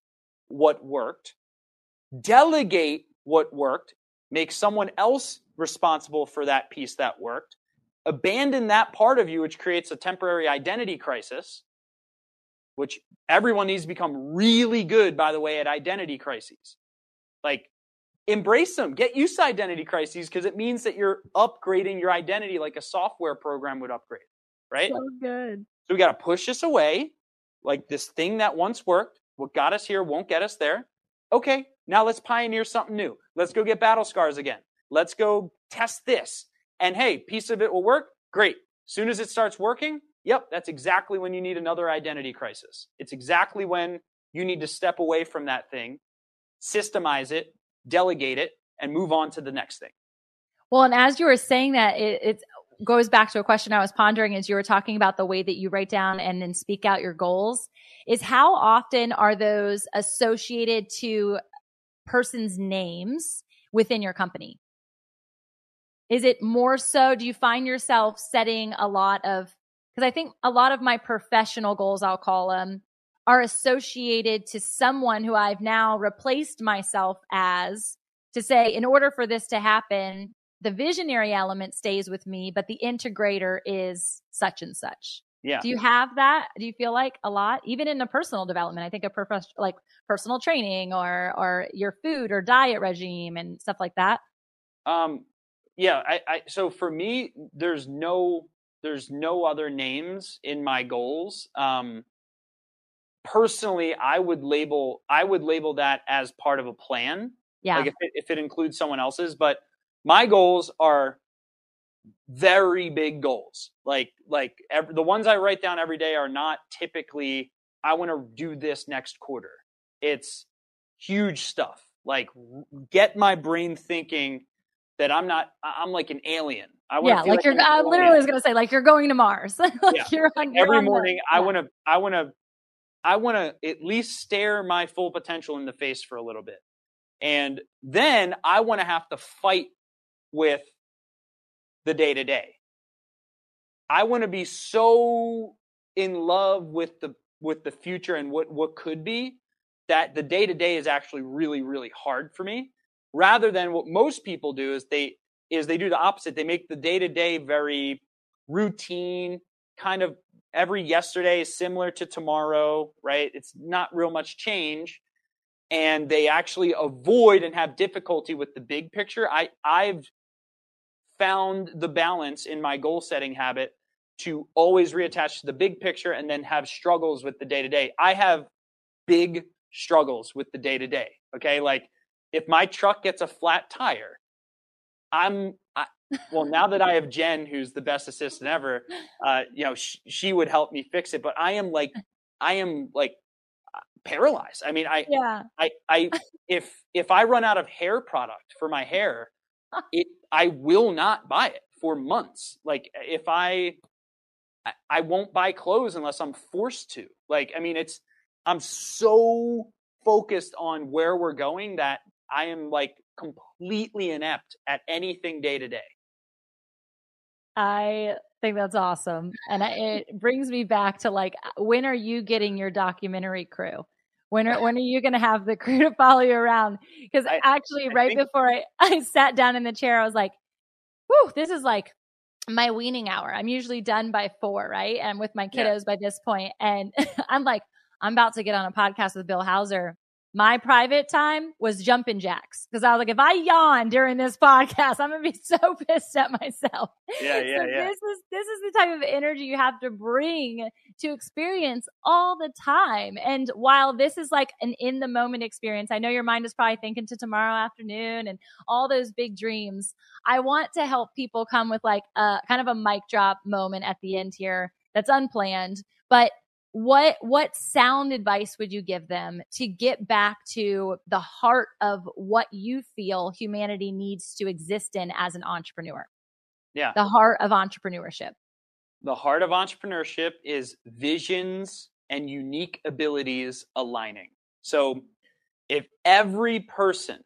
what worked, delegate what worked, make someone else responsible for that piece that worked, abandon that part of you, which creates a temporary identity crisis, which everyone needs to become really good, by the way, at identity crises. Like, embrace them. Get used to identity crises because it means that you're upgrading your identity like a software program would upgrade, right? So good. So we got to push this away. Like this thing that once worked, what got us here won't get us there. Okay. Now let's pioneer something new. Let's go get battle scars again. Let's go test this. And hey, piece of it will work. Great. Soon as it starts working, yep, that's exactly when you need another identity crisis. It's exactly when you need to step away from that thing, systemize it, delegate it, and move on to the next thing. Well, and as you were saying that, it goes back to a question I was pondering as you were talking about the way that you write down and then speak out your goals, is how often are those associated to person's names within your company? Is it more so, do you find yourself setting a lot of, because I think a lot of my professional goals, I'll call them, are associated to someone who I've now replaced myself as, to say, in order for this to happen, the visionary element stays with me, but the integrator is such and such. Yeah. Do you have that? Do you feel like a lot, even in a personal development? I think of personal training or your food or diet regime and stuff like that. So for me, there's no other names in my goals. Personally, I would label that as part of a plan. Yeah. Like if it includes someone else's, but my goals are very big goals. Like the ones I write down every day are not typically, I want to do this next quarter. It's huge stuff. Like get my brain thinking that I'm like an alien. I was going to say, you're going to Mars. Every morning. I want to at least stare my full potential in the face for a little bit. And then I want to have to fight with the day-to-day. I want to be so in love with the future and what could be that the day-to-day is actually really, really hard for me, rather than what most people do is they do the opposite. They make the day-to-day very routine, kind of every yesterday is similar to tomorrow, right? It's not real much change. And they actually avoid and have difficulty with the big picture. I've found the balance in my goal setting habit to always reattach to the big picture and then have struggles with the day to day. I have big struggles with the day to day. Okay. Like If my truck gets a flat tire, well, now that I have Jen, who's the best assistant ever, she would help me fix it. But I am like paralyzed. I mean, if I run out of hair product for my hair, I will not buy it for months. Like if I won't buy clothes unless I'm forced to. Like, I mean, I'm so focused on where we're going that I am like completely inept at anything day to day. I think that's awesome. And it brings me back to like, when are you getting your documentary crew? When are you going to have the crew to follow you around? Because before I sat down in the chair, I was like, whew, this is like my weaning hour. I'm usually done by 4, right? And with my kiddos by this point. And I'm like, I'm about to get on a podcast with Bill Hauser. My private time was jumping jacks. Because I was like, if I yawn during this podcast, I'm going to be so pissed at myself. Yeah. This is the type of energy you have to bring to experience all the time. And while this is like an in the moment experience, I know your mind is probably thinking to tomorrow afternoon and all those big dreams. I want to help people come with like a kind of a mic drop moment at the end here that's unplanned, but what sound advice would you give them to get back to the heart of what you feel humanity needs to exist in as an entrepreneur? Yeah. The heart of entrepreneurship. The heart of entrepreneurship is visions and unique abilities aligning. So if every person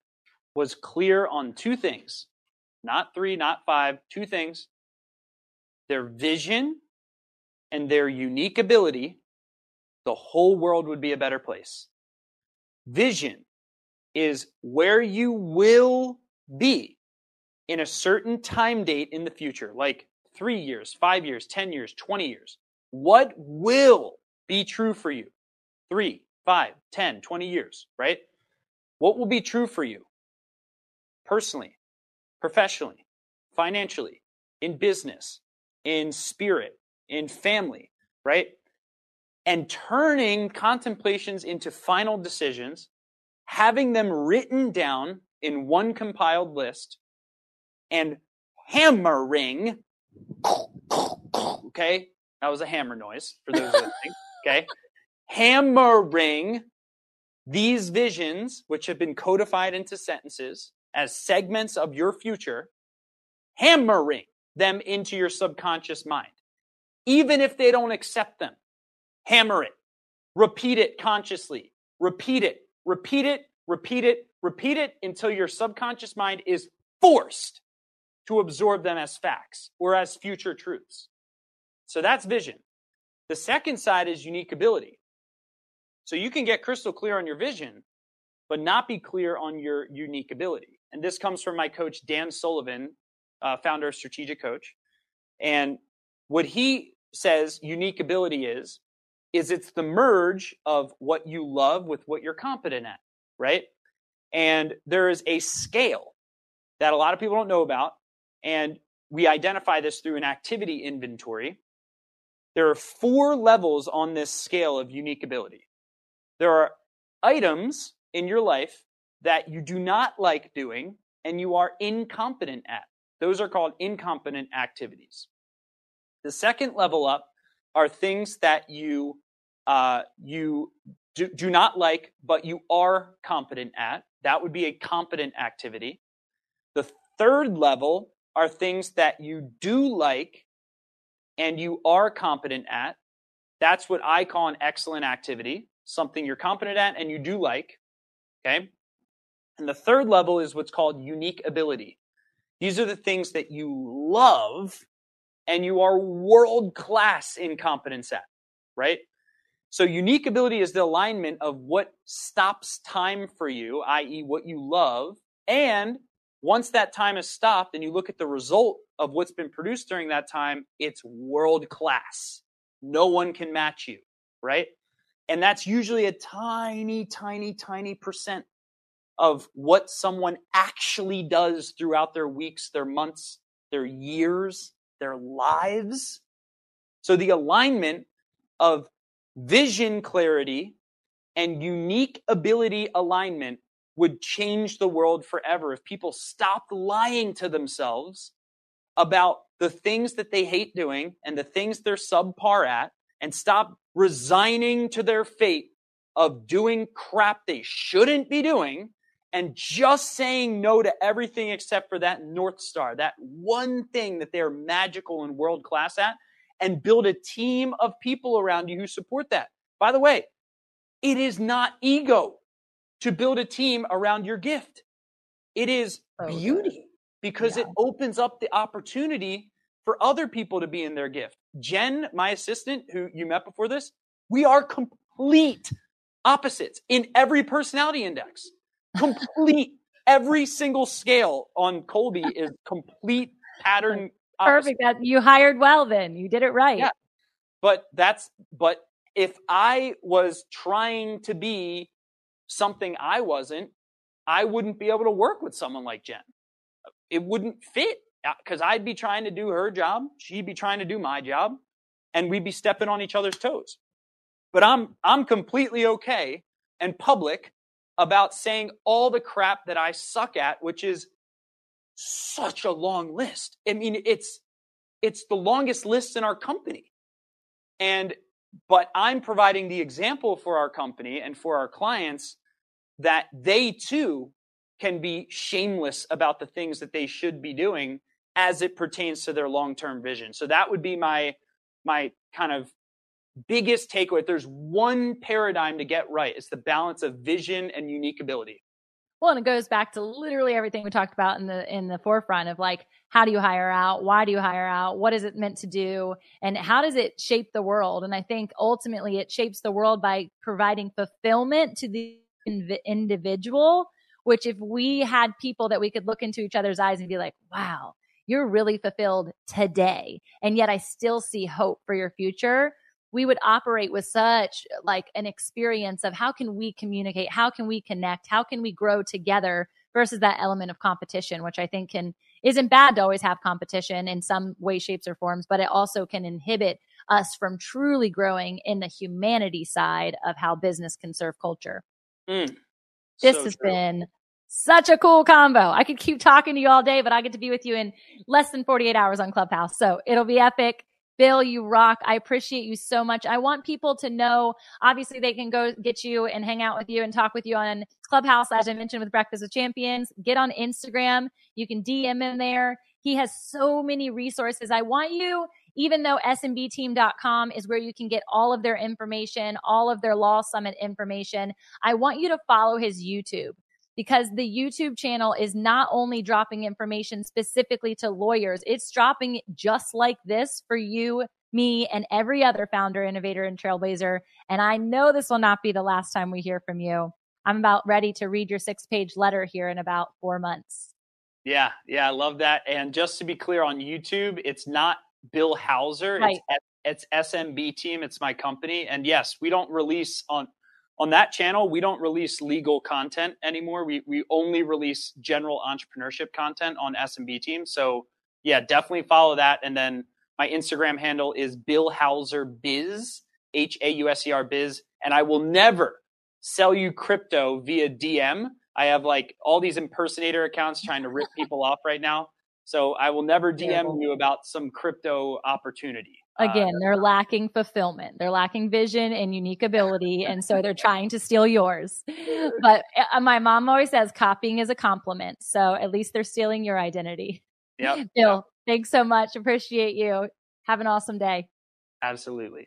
was clear on 2 things, not 3, not 5, 2 things, their vision and their unique ability, the whole world would be a better place. Vision is where you will be in a certain time date in the future, like 3 years, 5 years, 10 years, 20 years. What will be true for you? 3, 5, 10, 20 years, right? What will be true for you? Personally, professionally, financially, in business, in spirit, in family, right? And turning contemplations into final decisions, having them written down in one compiled list, and hammering. Okay, that was a hammer noise for those listening. Okay, hammering these visions, which have been codified into sentences as segments of your future, hammering them into your subconscious mind, even if they don't accept them. Hammer it, repeat it consciously, repeat it until your subconscious mind is forced to absorb them as facts or as future truths. So that's vision. The second side is unique ability. So you can get crystal clear on your vision, but not be clear on your unique ability. And this comes from my coach, Dan Sullivan, founder of Strategic Coach. And what he says unique ability is it's the merge of what you love with what you're competent at, right? And there is a scale that a lot of people don't know about, and we identify this through an activity inventory. There are 4 levels on this scale of unique ability. There are items in your life that you do not like doing and you are incompetent at. Those are called incompetent activities. The second level up are things that you do not like, but you are competent at. That would be a competent activity. The third level are things that you do like and you are competent at. That's what I call an excellent activity, something you're competent at and you do like, okay? And the third level is what's called unique ability. These are the things that you love and you are world-class in competence at, right? So unique ability is the alignment of what stops time for you, i.e. what you love. And once that time is stopped and you look at the result of what's been produced during that time, it's world-class. No one can match you, right? And that's usually a tiny, tiny, tiny percent of what someone actually does throughout their weeks, their months, their years, their lives. So the alignment of vision clarity and unique ability alignment would change the world forever if people stopped lying to themselves about the things that they hate doing and the things they're subpar at, and stop resigning to their fate of doing crap they shouldn't be doing and just saying no to everything except for that North Star, that one thing that they're magical and world-class at, and build a team of people around you who support that. By the way, it is not ego to build a team around your gift. It is beauty, because it opens up the opportunity for other people to be in their gift. Jen, my assistant, who you met before this, we are complete opposites in every personality index. Complete. Every single scale on Colby is complete pattern opposite. Perfect. You hired well then. You did it right. Yeah. But if I was trying to be something I wasn't, I wouldn't be able to work with someone like Jen. It wouldn't fit, because I'd be trying to do her job, she'd be trying to do my job, and we'd be stepping on each other's toes. But I'm completely okay and public about saying all the crap that I suck at, which is such a long list. I mean, it's the longest list in our company. But I'm providing the example for our company and for our clients that they too can be shameless about the things that they should be doing as it pertains to their long-term vision. So that would be my kind of biggest takeaway. If there's one paradigm to get right, it's the balance of vision and unique ability. Well, and it goes back to literally everything we talked about in the forefront of, like, how do you hire out? Why do you hire out? What is it meant to do? And how does it shape the world? And I think ultimately it shapes the world by providing fulfillment to the individual, which if we had people that we could look into each other's eyes and be like, wow, you're really fulfilled today, and yet I still see hope for your future, we would operate with such like an experience of how can we communicate? How can we connect? How can we grow together versus that element of competition, which I think isn't bad to always have competition in some way, shapes, or forms, but it also can inhibit us from truly growing in the humanity side of how business can serve culture. This has been such a cool combo. I could keep talking to you all day, but I get to be with you in less than 48 hours on Clubhouse. So it'll be epic. Bill, you rock. I appreciate you so much. I want people to know, obviously, they can go get you and hang out with you and talk with you on Clubhouse, as I mentioned, with Breakfast with Champions. Get on Instagram. You can DM him there. He has so many resources. I want you, even though smbteam.com is where you can get all of their information, all of their Law Summit information, I want you to follow his YouTube. Because the YouTube channel is not only dropping information specifically to lawyers, it's dropping just like this for you, me, and every other founder, innovator, and trailblazer. And I know this will not be the last time we hear from you. I'm about ready to read your 6-page letter here in about 4 months. Yeah, I love that. And just to be clear, on YouTube, it's not Bill Hauser. Right. It's SMB Team. It's my company. And yes, we don't release on that channel, we don't release legal content anymore. We only release general entrepreneurship content on SMB Team. So yeah, definitely follow that. And then my Instagram handle is Bill Hauser Biz, Hauser Biz. And I will never sell you crypto via DM. I have like all these impersonator accounts trying to rip people off right now. So I will never DM you about some crypto opportunity. Again, they're lacking fulfillment. They're lacking vision and unique ability. And so they're trying to steal yours. But my mom always says copying is a compliment. So at least they're stealing your identity. Yep. Bill, thanks so much. Appreciate you. Have an awesome day. Absolutely.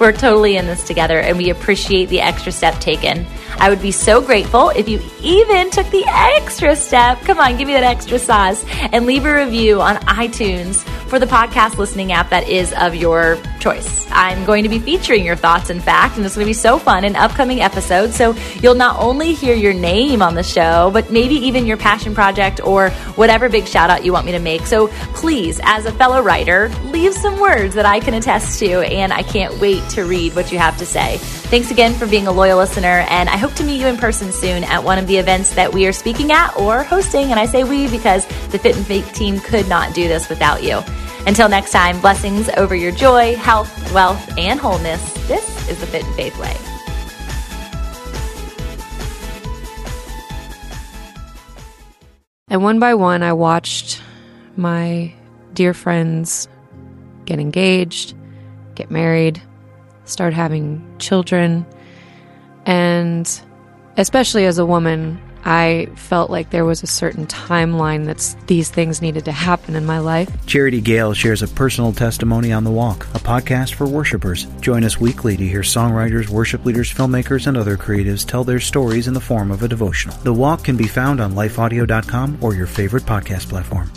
We're totally in this together, and we appreciate the extra step taken. I would be so grateful if you even took the extra step, come on, give me that extra sauce, and leave a review on iTunes for the podcast listening app that is of your choice. I'm going to be featuring your thoughts, in fact, and it's going to be so fun in upcoming episodes. So you'll not only hear your name on the show, but maybe even your passion project or whatever big shout out you want me to make. So please, as a fellow writer, leave some words that I can attest to, and I can't wait to read what you have to say. Thanks again for being a loyal listener, and I hope to meet you in person soon at one of the events that we are speaking at or hosting. And I say we because the Fit and Faith team could not do this without you. Until next time, blessings over your joy, health, wealth, and wholeness. This is the Fit and Faith way. And one by one, I watched my dear friends get engaged, get married, start having children. And especially as a woman, I felt like there was a certain timeline that these things needed to happen in my life. Charity Gale shares a personal testimony on The Walk, a podcast for worshipers. Join us weekly to hear songwriters, worship leaders, filmmakers, and other creatives tell their stories in the form of a devotional. The Walk can be found on lifeaudio.com or your favorite podcast platform.